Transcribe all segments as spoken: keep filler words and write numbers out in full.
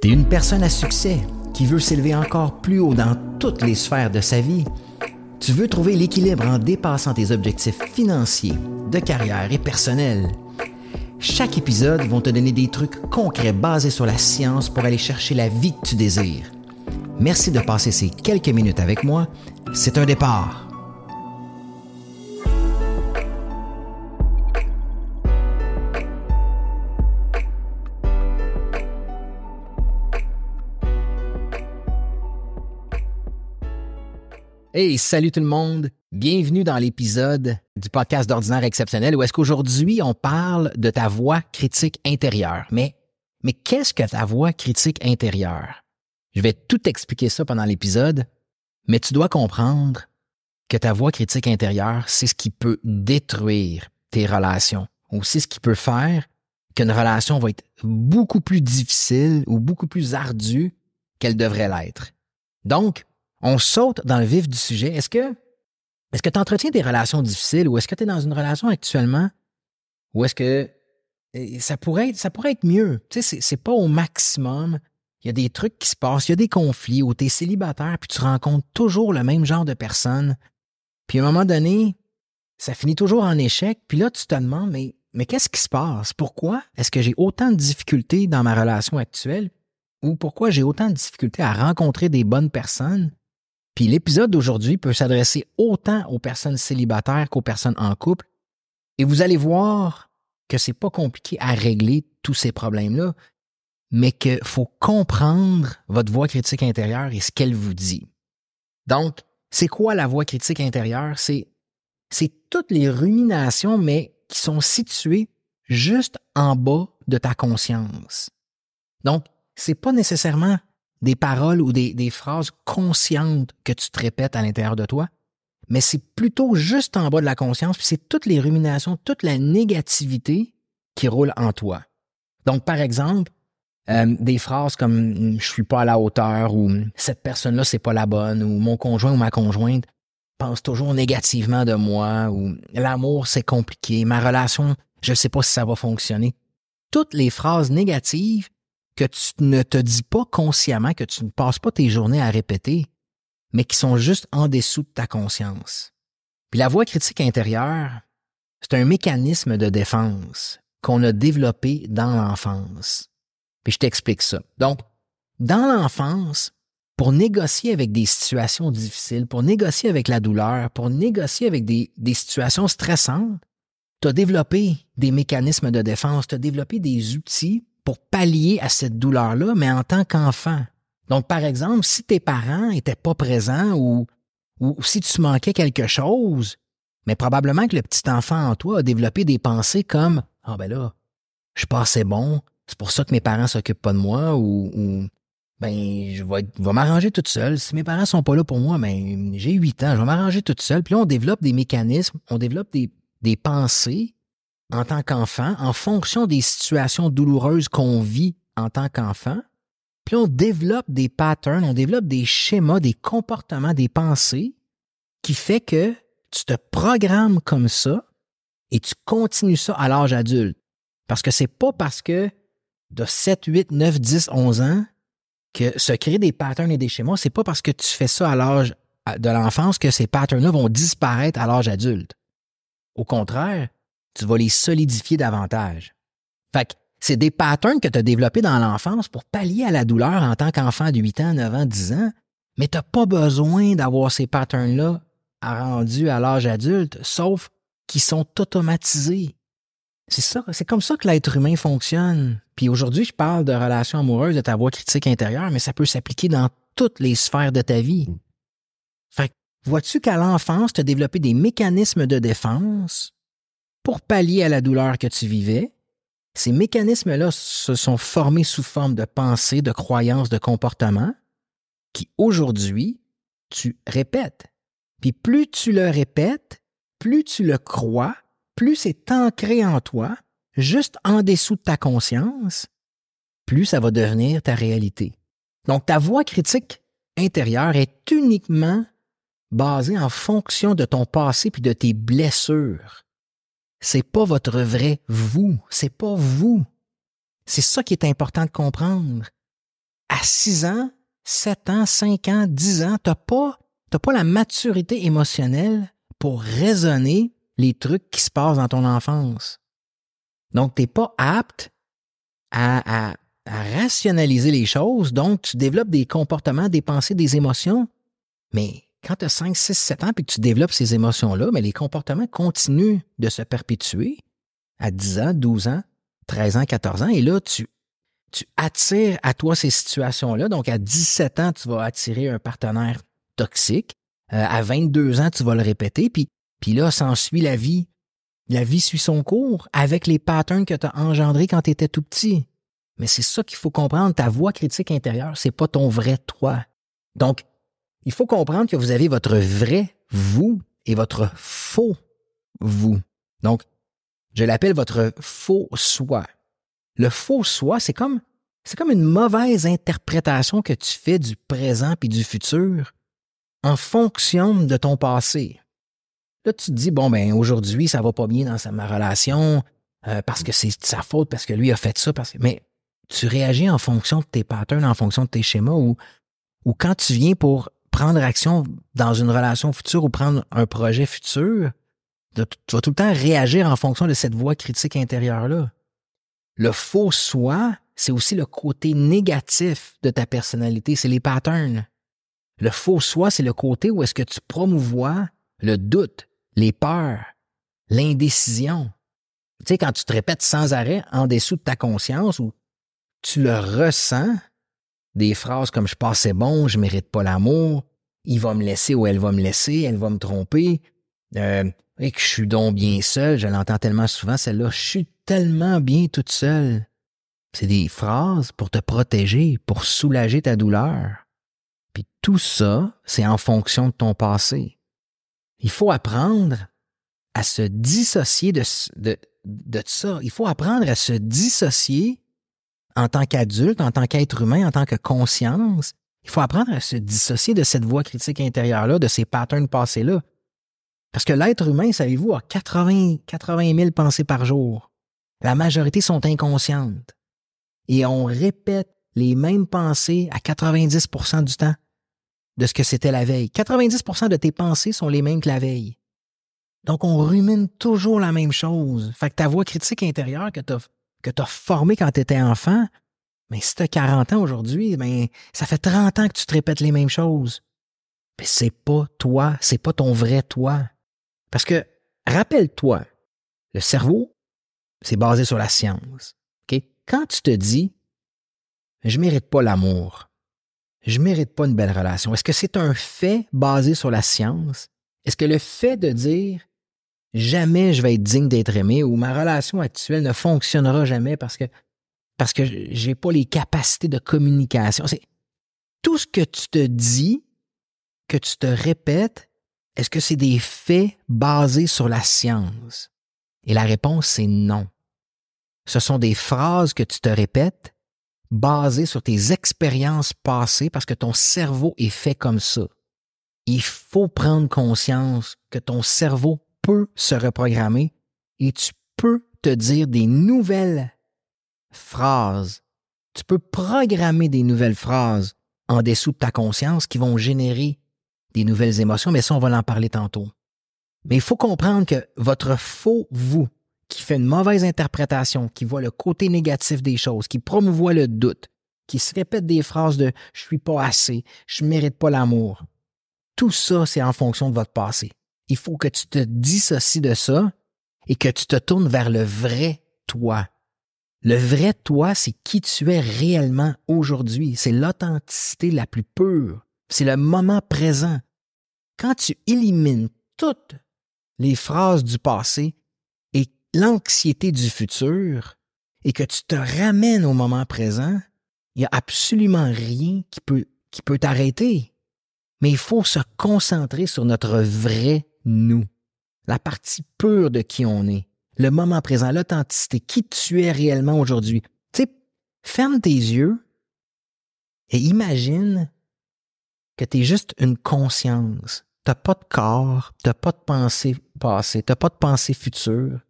T'es une personne à succès qui veut s'élever encore plus haut dans toutes les sphères de sa vie. Tu veux trouver l'équilibre en dépassant tes objectifs financiers, de carrière et personnels. Chaque épisode va te donner des trucs concrets basés sur la science pour aller chercher la vie que tu désires. Merci de passer ces quelques minutes avec moi. C'est un départ. Hey, salut tout le monde! Bienvenue dans l'épisode du podcast d'Ordinaire Exceptionnel où est-ce qu'aujourd'hui on parle de ta voix critique intérieure. Mais, mais qu'est-ce que ta voix critique intérieure? Je vais tout expliquer ça pendant l'épisode, mais tu dois comprendre que ta voix critique intérieure, c'est ce qui peut détruire tes relations ou c'est ce qui peut faire qu'une relation va être beaucoup plus difficile ou beaucoup plus ardue qu'elle devrait l'être. Donc, on saute dans le vif du sujet. Est-ce que est-ce que tu entretiens des relations difficiles ou est-ce que tu es dans une relation actuellement ou est-ce que ça pourrait être, ça pourrait être mieux? Tu sais, c'est, c'est pas au maximum. Il y a des trucs qui se passent, il y a des conflits où tu es célibataire puis tu rencontres toujours le même genre de personnes. Puis à un moment donné, ça finit toujours en échec. Puis là, tu te demandes, mais, mais qu'est-ce qui se passe? Pourquoi est-ce que j'ai autant de difficultés dans ma relation actuelle ou pourquoi j'ai autant de difficultés à rencontrer des bonnes personnes? Puis l'épisode d'aujourd'hui peut s'adresser autant aux personnes célibataires qu'aux personnes en couple. Et vous allez voir que c'est pas compliqué à régler tous ces problèmes-là, mais qu'il faut comprendre votre voix critique intérieure et ce qu'elle vous dit. Donc, c'est quoi la voix critique intérieure? C'est, c'est toutes les ruminations, mais qui sont situées juste en bas de ta conscience. Donc, c'est pas nécessairement des paroles ou des, des phrases conscientes que tu te répètes à l'intérieur de toi, mais c'est plutôt juste en bas de la conscience, puis c'est toutes les ruminations, toute la négativité qui roule en toi. Donc, par exemple, euh, des phrases comme « je suis pas à la hauteur » ou « cette personne-là, c'est pas la bonne » ou « mon conjoint ou ma conjointe pense toujours négativement de moi » ou « l'amour, c'est compliqué »,« ma relation, je sais pas si ça va fonctionner ». Toutes les phrases négatives que tu ne te dis pas consciemment, que tu ne passes pas tes journées à répéter, mais qui sont juste en dessous de ta conscience. Puis la voix critique intérieure, c'est un mécanisme de défense qu'on a développé dans l'enfance. Puis je t'explique ça. Donc, dans l'enfance, pour négocier avec des situations difficiles, pour négocier avec la douleur, pour négocier avec des, des situations stressantes, tu as développé des mécanismes de défense, tu as développé des outils pour pallier à cette douleur-là, mais en tant qu'enfant. Donc, par exemple, si tes parents n'étaient pas présents ou, ou si tu manquais quelque chose, mais probablement que le petit enfant en toi a développé des pensées comme « Ah ben là, je suis pas assez bon, c'est pour ça que mes parents s'occupent pas de moi » ou, ou « Ben, je vais, je vais m'arranger toute seule, si mes parents sont pas là pour moi, ben j'ai huit ans, je vais m'arranger toute seule. » Puis là, on développe des mécanismes, on développe des, des pensées en tant qu'enfant, en fonction des situations douloureuses qu'on vit en tant qu'enfant, puis on développe des patterns, on développe des schémas, des comportements, des pensées qui fait que tu te programmes comme ça et tu continues ça à l'âge adulte. Parce que c'est pas parce que de sept, huit, neuf, dix, onze ans que se créent des patterns et des schémas, c'est pas parce que tu fais ça à l'âge de l'enfance que ces patterns-là vont disparaître à l'âge adulte. Au contraire, tu vas les solidifier davantage. Fait que c'est des patterns que tu as développés dans l'enfance pour pallier à la douleur en tant qu'enfant de huit ans, neuf ans, dix ans, mais tu n'as pas besoin d'avoir ces patterns-là rendus à l'âge adulte, sauf qu'ils sont automatisés. C'est ça, c'est comme ça que l'être humain fonctionne. Puis aujourd'hui, je parle de relations amoureuses, de ta voix critique intérieure, mais ça peut s'appliquer dans toutes les sphères de ta vie. Fait que vois-tu qu'à l'enfance, tu as développé des mécanismes de défense pour pallier à la douleur que tu vivais, ces mécanismes-là se sont formés sous forme de pensées, de croyances, de comportements qui, aujourd'hui, tu répètes. Puis plus tu le répètes, plus tu le crois, plus c'est ancré en toi, juste en dessous de ta conscience, plus ça va devenir ta réalité. Donc, ta voix critique intérieure est uniquement basée en fonction de ton passé puis de tes blessures. C'est pas votre vrai vous, c'est pas vous. C'est ça qui est important de comprendre. à six ans, sept ans, cinq ans, dix ans, tu n'as pas, t'as pas la maturité émotionnelle pour raisonner les trucs qui se passent dans ton enfance. Donc, tu n'es pas apte à, à, à rationaliser les choses. Donc, tu développes des comportements, des pensées, des émotions. Mais quand tu as cinq, six, sept ans et que tu développes ces émotions-là, mais les comportements continuent de se perpétuer à dix ans, douze ans, treize ans, quatorze ans. Et là, tu, tu attires à toi ces situations-là. Donc, à dix-sept ans, tu vas attirer un partenaire toxique. Euh, à vingt-deux ans, tu vas le répéter. Puis, puis là, s'ensuit la vie. La vie suit son cours avec les patterns que tu as engendrés quand tu étais tout petit. Mais c'est ça qu'il faut comprendre. Ta voix critique intérieure, c'est pas ton vrai toi. Donc, il faut comprendre que vous avez votre vrai vous et votre faux vous. Donc, je l'appelle votre faux soi. Le faux soi, c'est comme, c'est comme une mauvaise interprétation que tu fais du présent puis du futur en fonction de ton passé. Là, tu te dis, bon, ben aujourd'hui, ça va pas bien dans ma relation euh, parce que c'est de sa faute, parce que lui a fait ça. Parce que... Mais tu réagis en fonction de tes patterns, en fonction de tes schémas ou, ou quand tu viens pour prendre action dans une relation future ou prendre un projet futur, tu vas tout le temps réagir en fonction de cette voix critique intérieure-là. Le faux soi, c'est aussi le côté négatif de ta personnalité, c'est les patterns. Le faux soi, c'est le côté où est-ce que tu promouvois le doute, les peurs, l'indécision. Tu sais, quand tu te répètes sans arrêt en dessous de ta conscience ou tu le ressens, des phrases comme « je passais bon, je mérite pas l'amour »,« il va me laisser ou elle va me laisser »,« elle va me tromper euh, »,« et que je suis donc bien seul », je l'entends tellement souvent, celle-là, « je suis tellement bien toute seule ». C'est des phrases pour te protéger, pour soulager ta douleur. Puis tout ça, c'est en fonction de ton passé. Il faut apprendre à se dissocier de, de, de ça. Il faut apprendre à se dissocier en tant qu'adulte, en tant qu'être humain, en tant que conscience. Il faut apprendre à se dissocier de cette voix critique intérieure-là, de ces patterns passés-là. Parce que l'être humain, savez-vous, a quatre-vingts, quatre-vingt mille pensées par jour. La majorité sont inconscientes. Et on répète les mêmes pensées à quatre-vingt-dix pour cent du temps de ce que c'était la veille. quatre-vingt-dix pour cent de tes pensées sont les mêmes que la veille. Donc, on rumine toujours la même chose. Fait que ta voix critique intérieure que tu as que tu as formée quand tu étais enfant, mais si tu as quarante ans aujourd'hui, ben, ça fait trente ans que tu te répètes les mêmes choses. Mais c'est pas toi, c'est pas ton vrai toi. Parce que, rappelle-toi, le cerveau, c'est basé sur la science. Okay? Quand tu te dis « je mérite pas l'amour », je ne mérite pas une belle relation. Est-ce que c'est un fait basé sur la science? Est-ce que le fait de dire « jamais je vais être digne d'être aimé » ou « ma relation actuelle ne fonctionnera jamais parce que, parce que je n'ai pas les capacités de communication ». C'est tout ce que tu te dis, que tu te répètes, est-ce que c'est des faits basés sur la science? Et la réponse, c'est non. Ce sont des phrases que tu te répètes basé sur tes expériences passées parce que ton cerveau est fait comme ça. Il faut prendre conscience que ton cerveau peut se reprogrammer et tu peux te dire des nouvelles phrases. Tu peux programmer des nouvelles phrases en dessous de ta conscience qui vont générer des nouvelles émotions, mais ça, on va en parler tantôt. Mais il faut comprendre que votre faux vous, qui fait une mauvaise interprétation, qui voit le côté négatif des choses, qui promouvoit le doute, qui se répète des phrases de « je suis pas assez »,« je mérite pas l'amour ». Tout ça, c'est en fonction de votre passé. Il faut que tu te dissocies de ça et que tu te tournes vers le vrai toi. Le vrai toi, c'est qui tu es réellement aujourd'hui. C'est l'authenticité la plus pure. C'est le moment présent. Quand tu élimines toutes les phrases du passé, l'anxiété du futur et que tu te ramènes au moment présent, il n'y a absolument rien qui peut, qui peut t'arrêter. Mais il faut se concentrer sur notre vrai nous, la partie pure de qui on est, le moment présent, l'authenticité, qui tu es réellement aujourd'hui. Tu sais, ferme tes yeux et imagine que tu es juste une conscience. Tu n'as pas de corps, tu n'as pas de pensée passée, tu n'as pas de pensée future.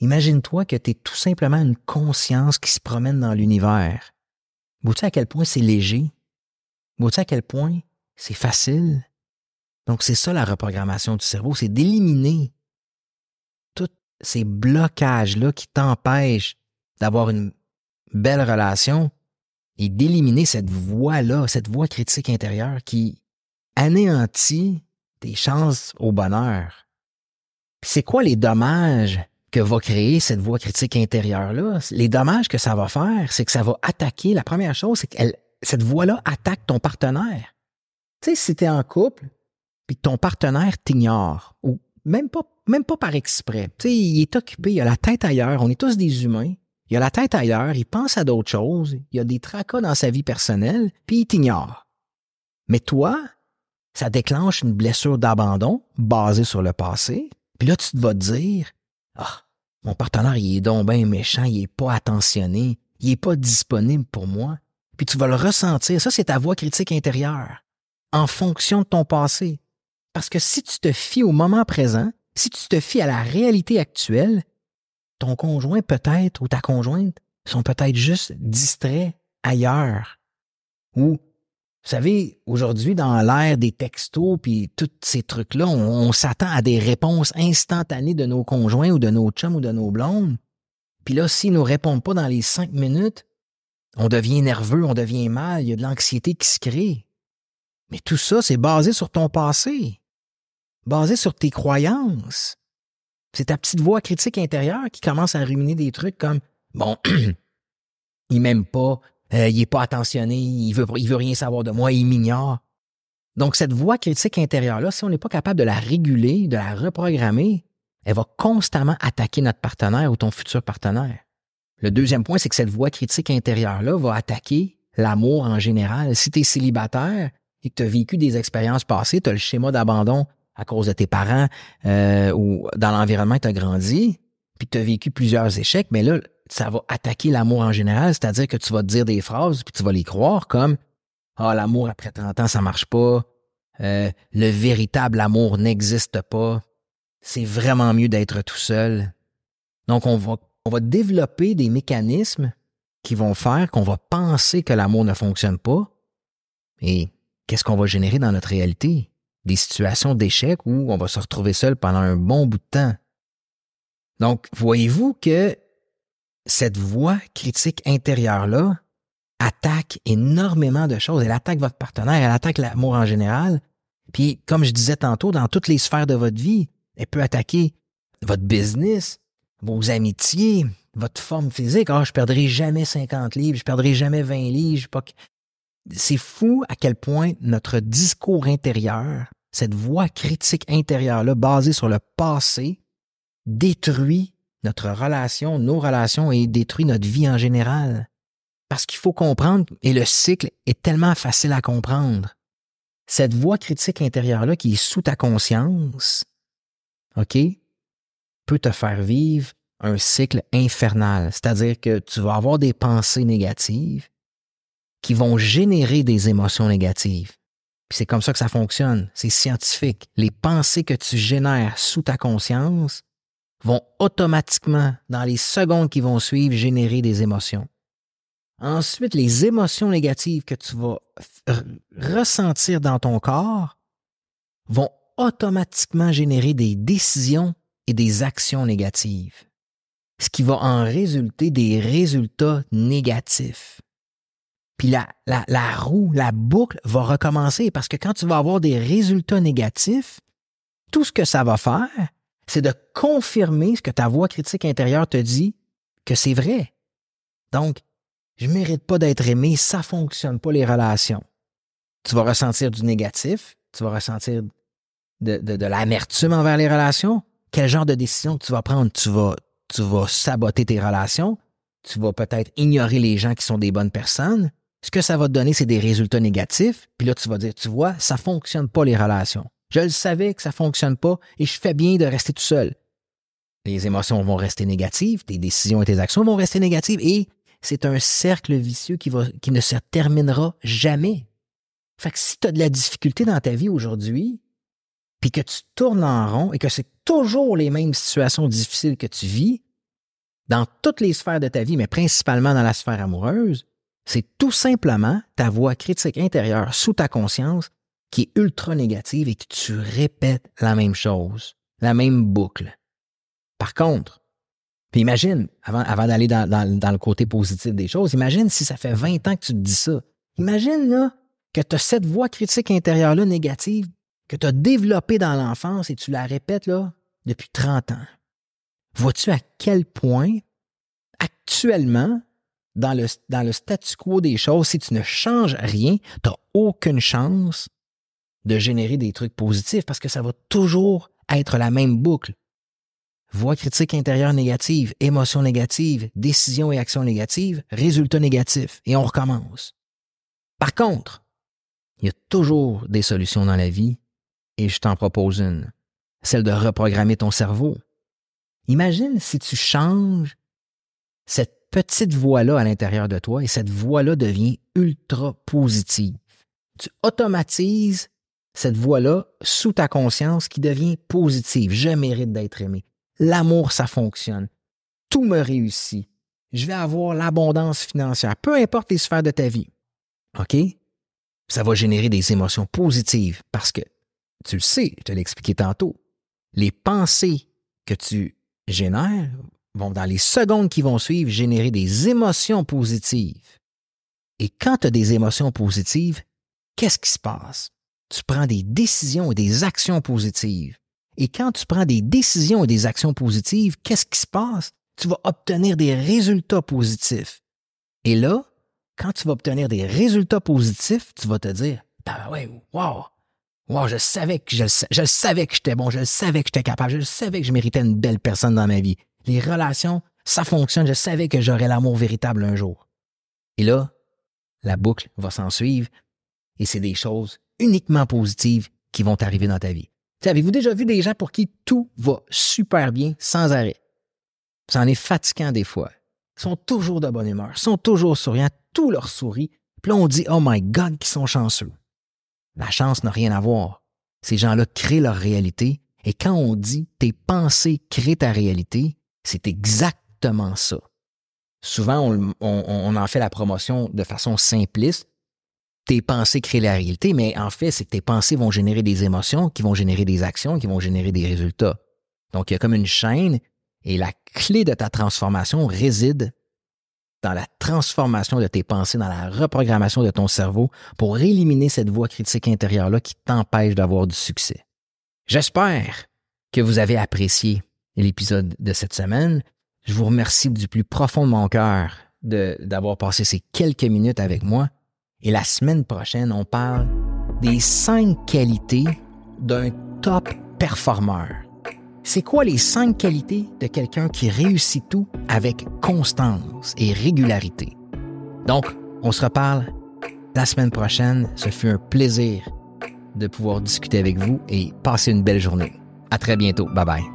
Imagine-toi que tu es tout simplement une conscience qui se promène dans l'univers. Vois-tu à quel point c'est léger? Vois-tu à quel point c'est facile? Donc, c'est ça la reprogrammation du cerveau, c'est d'éliminer tous ces blocages-là qui t'empêchent d'avoir une belle relation et d'éliminer cette voix-là, cette voix critique intérieure qui anéantit tes chances au bonheur. Puis c'est quoi les dommages que va créer cette voix critique intérieure-là? Les dommages que ça va faire, c'est que ça va attaquer. La première chose, c'est que cette voix-là attaque ton partenaire. Tu sais, si t'es en couple, puis que ton partenaire t'ignore, ou même pas, même pas par exprès. Tu sais, il est occupé, il a la tête ailleurs, on est tous des humains, il a la tête ailleurs, il pense à d'autres choses, il a des tracas dans sa vie personnelle, puis il t'ignore. Mais toi, ça déclenche une blessure d'abandon basée sur le passé, puis là, tu te vas te dire, « Ah, mon partenaire, il est donc bien méchant, il est pas attentionné, il est pas disponible pour moi. » Puis tu vas le ressentir. Ça, c'est ta voix critique intérieure, en fonction de ton passé. Parce que si tu te fies au moment présent, si tu te fies à la réalité actuelle, ton conjoint peut-être ou ta conjointe sont peut-être juste distraits ailleurs. Ou, vous savez, aujourd'hui, dans l'ère des textos puis tous ces trucs-là, on, on s'attend à des réponses instantanées de nos conjoints ou de nos chums ou de nos blondes. Puis là, s'ils ne nous répondent pas dans les cinq minutes, on devient nerveux, on devient mal, il y a de l'anxiété qui se crée. Mais tout ça, c'est basé sur ton passé. Basé sur tes croyances. C'est ta petite voix critique intérieure qui commence à ruminer des trucs comme « Bon, il m'aime pas, euh, il est pas attentionné, il veut, il veut rien savoir de moi, il m'ignore. » Donc, cette voix critique intérieure-là, si on n'est pas capable de la réguler, de la reprogrammer, elle va constamment attaquer notre partenaire ou ton futur partenaire. Le deuxième point, c'est que cette voix critique intérieure-là va attaquer l'amour en général. Si tu es célibataire et que tu as vécu des expériences passées, tu as le schéma d'abandon à cause de tes parents euh, ou dans l'environnement que tu as grandi, puis tu as vécu plusieurs échecs, mais là, ça va attaquer l'amour en général, c'est-à-dire que tu vas te dire des phrases puis tu vas les croire comme « Ah, l'amour après trente ans, ça marche pas. Euh, le véritable amour n'existe pas. C'est vraiment mieux d'être tout seul. » Donc, on va, on va développer des mécanismes qui vont faire qu'on va penser que l'amour ne fonctionne pas. Et qu'est-ce qu'on va générer dans notre réalité? Des situations d'échec où on va se retrouver seul pendant un bon bout de temps. Donc, voyez-vous que cette voix critique intérieure-là attaque énormément de choses. Elle attaque votre partenaire, elle attaque l'amour en général. Puis, comme je disais tantôt, dans toutes les sphères de votre vie, elle peut attaquer votre business, vos amitiés, votre forme physique. « Ah, je perdrai jamais cinquante livres, je perdrai jamais vingt livres, je pas... » C'est fou à quel point notre discours intérieur, cette voix critique intérieure-là basée sur le passé, détruit notre relation, nos relations et détruit notre vie en général. Parce qu'il faut comprendre, et le cycle est tellement facile à comprendre, cette voix critique intérieure-là qui est sous ta conscience, OK, peut te faire vivre un cycle infernal. C'est-à-dire que tu vas avoir des pensées négatives qui vont générer des émotions négatives. Puis c'est comme ça que ça fonctionne, c'est scientifique. Les pensées que tu génères sous ta conscience vont automatiquement, dans les secondes qui vont suivre, générer des émotions. Ensuite, les émotions négatives que tu vas ressentir dans ton corps vont automatiquement générer des décisions et des actions négatives, ce qui va en résulter des résultats négatifs. Puis la, la, la roue, la boucle va recommencer parce que quand tu vas avoir des résultats négatifs, tout ce que ça va faire, c'est de confirmer ce que ta voix critique intérieure te dit que c'est vrai. Donc, je ne mérite pas d'être aimé, ça ne fonctionne pas les relations. Tu vas ressentir du négatif, tu vas ressentir de, de, de l'amertume envers les relations. Quel genre de décision tu vas prendre? Tu vas, tu vas saboter tes relations, tu vas peut-être ignorer les gens qui sont des bonnes personnes. Ce que ça va te donner, c'est des résultats négatifs. Puis là, tu vas dire, tu vois, ça fonctionne pas les relations. Je le savais que ça fonctionne pas et je fais bien de rester tout seul. Les émotions vont rester négatives, tes décisions et tes actions vont rester négatives et c'est un cercle vicieux qui, va, qui ne se terminera jamais. Fait que si tu as de la difficulté dans ta vie aujourd'hui puis que tu tournes en rond et que c'est toujours les mêmes situations difficiles que tu vis, dans toutes les sphères de ta vie, mais principalement dans la sphère amoureuse, C'est tout simplement ta voix critique intérieure sous ta conscience qui est ultra négative et que tu répètes la même chose, la même boucle. Par contre, puis imagine, avant, avant d'aller dans, dans, dans le côté positif des choses, imagine si ça fait vingt ans que tu te dis ça. Imagine là, que tu as cette voix critique intérieure-là négative que tu as développée dans l'enfance et tu la répètes là, depuis trente ans. Vois-tu à quel point, actuellement, dans le, dans le statu quo des choses, si tu ne changes rien, tu n'as aucune chance de générer des trucs positifs parce que ça va toujours être la même boucle. Voix critique intérieure négative, émotion négative, décision et action négative, résultat négatif. Et on recommence. Par contre, il y a toujours des solutions dans la vie et je t'en propose une. Celle de reprogrammer ton cerveau. Imagine si tu changes cette petite voix-là à l'intérieur de toi et cette voix-là devient ultra positive. Tu automatises cette voix-là sous ta conscience qui devient positive. Je mérite d'être aimé. L'amour, ça fonctionne. Tout me réussit. Je vais avoir l'abondance financière, peu importe les sphères de ta vie. OK? Ça va générer des émotions positives parce que, tu le sais, je te l'ai expliqué tantôt, les pensées que tu génères vont, dans les secondes qui vont suivre, générer des émotions positives. Et quand tu as des émotions positives, qu'est-ce qui se passe? Tu prends des décisions et des actions positives. Et quand tu prends des décisions et des actions positives, qu'est-ce qui se passe? Tu vas obtenir des résultats positifs. Et là, quand tu vas obtenir des résultats positifs, tu vas te dire, « Ben ouais, wow! Wow, je savais que je, je savais que j'étais bon, je savais que j'étais capable, je savais que je méritais une belle personne dans ma vie. Les relations, ça fonctionne, je savais que j'aurais l'amour véritable un jour. » Et là, la boucle va s'en suivre et c'est des choses uniquement positives qui vont arriver dans ta vie. Avez-vous déjà vu des gens pour qui tout va super bien sans arrêt? Ça en est fatigant des fois. Ils sont toujours de bonne humeur, sont toujours souriants, tout leur sourit. Puis là, on dit « Oh my God, qu'ils sont chanceux! » La chance n'a rien à voir. Ces gens-là créent leur réalité. Et quand on dit « Tes pensées créent ta réalité », c'est exactement ça. Souvent, on, on, on en fait la promotion de façon simpliste. Tes pensées créent la réalité, mais en fait, c'est que tes pensées vont générer des émotions, qui vont générer des actions, qui vont générer des résultats. Donc, il y a comme une chaîne et la clé de ta transformation réside dans la transformation de tes pensées, dans la reprogrammation de ton cerveau pour éliminer cette voix critique intérieure-là qui t'empêche d'avoir du succès. J'espère que vous avez apprécié l'épisode de cette semaine. Je vous remercie du plus profond de mon cœur de, d'avoir passé ces quelques minutes avec moi. Et la semaine prochaine, on parle des cinq qualités d'un top performeur. C'est quoi les cinq qualités de quelqu'un qui réussit tout avec constance et régularité? Donc, on se reparle la semaine prochaine. Ce fut un plaisir de pouvoir discuter avec vous et passer une belle journée. À très bientôt. Bye bye.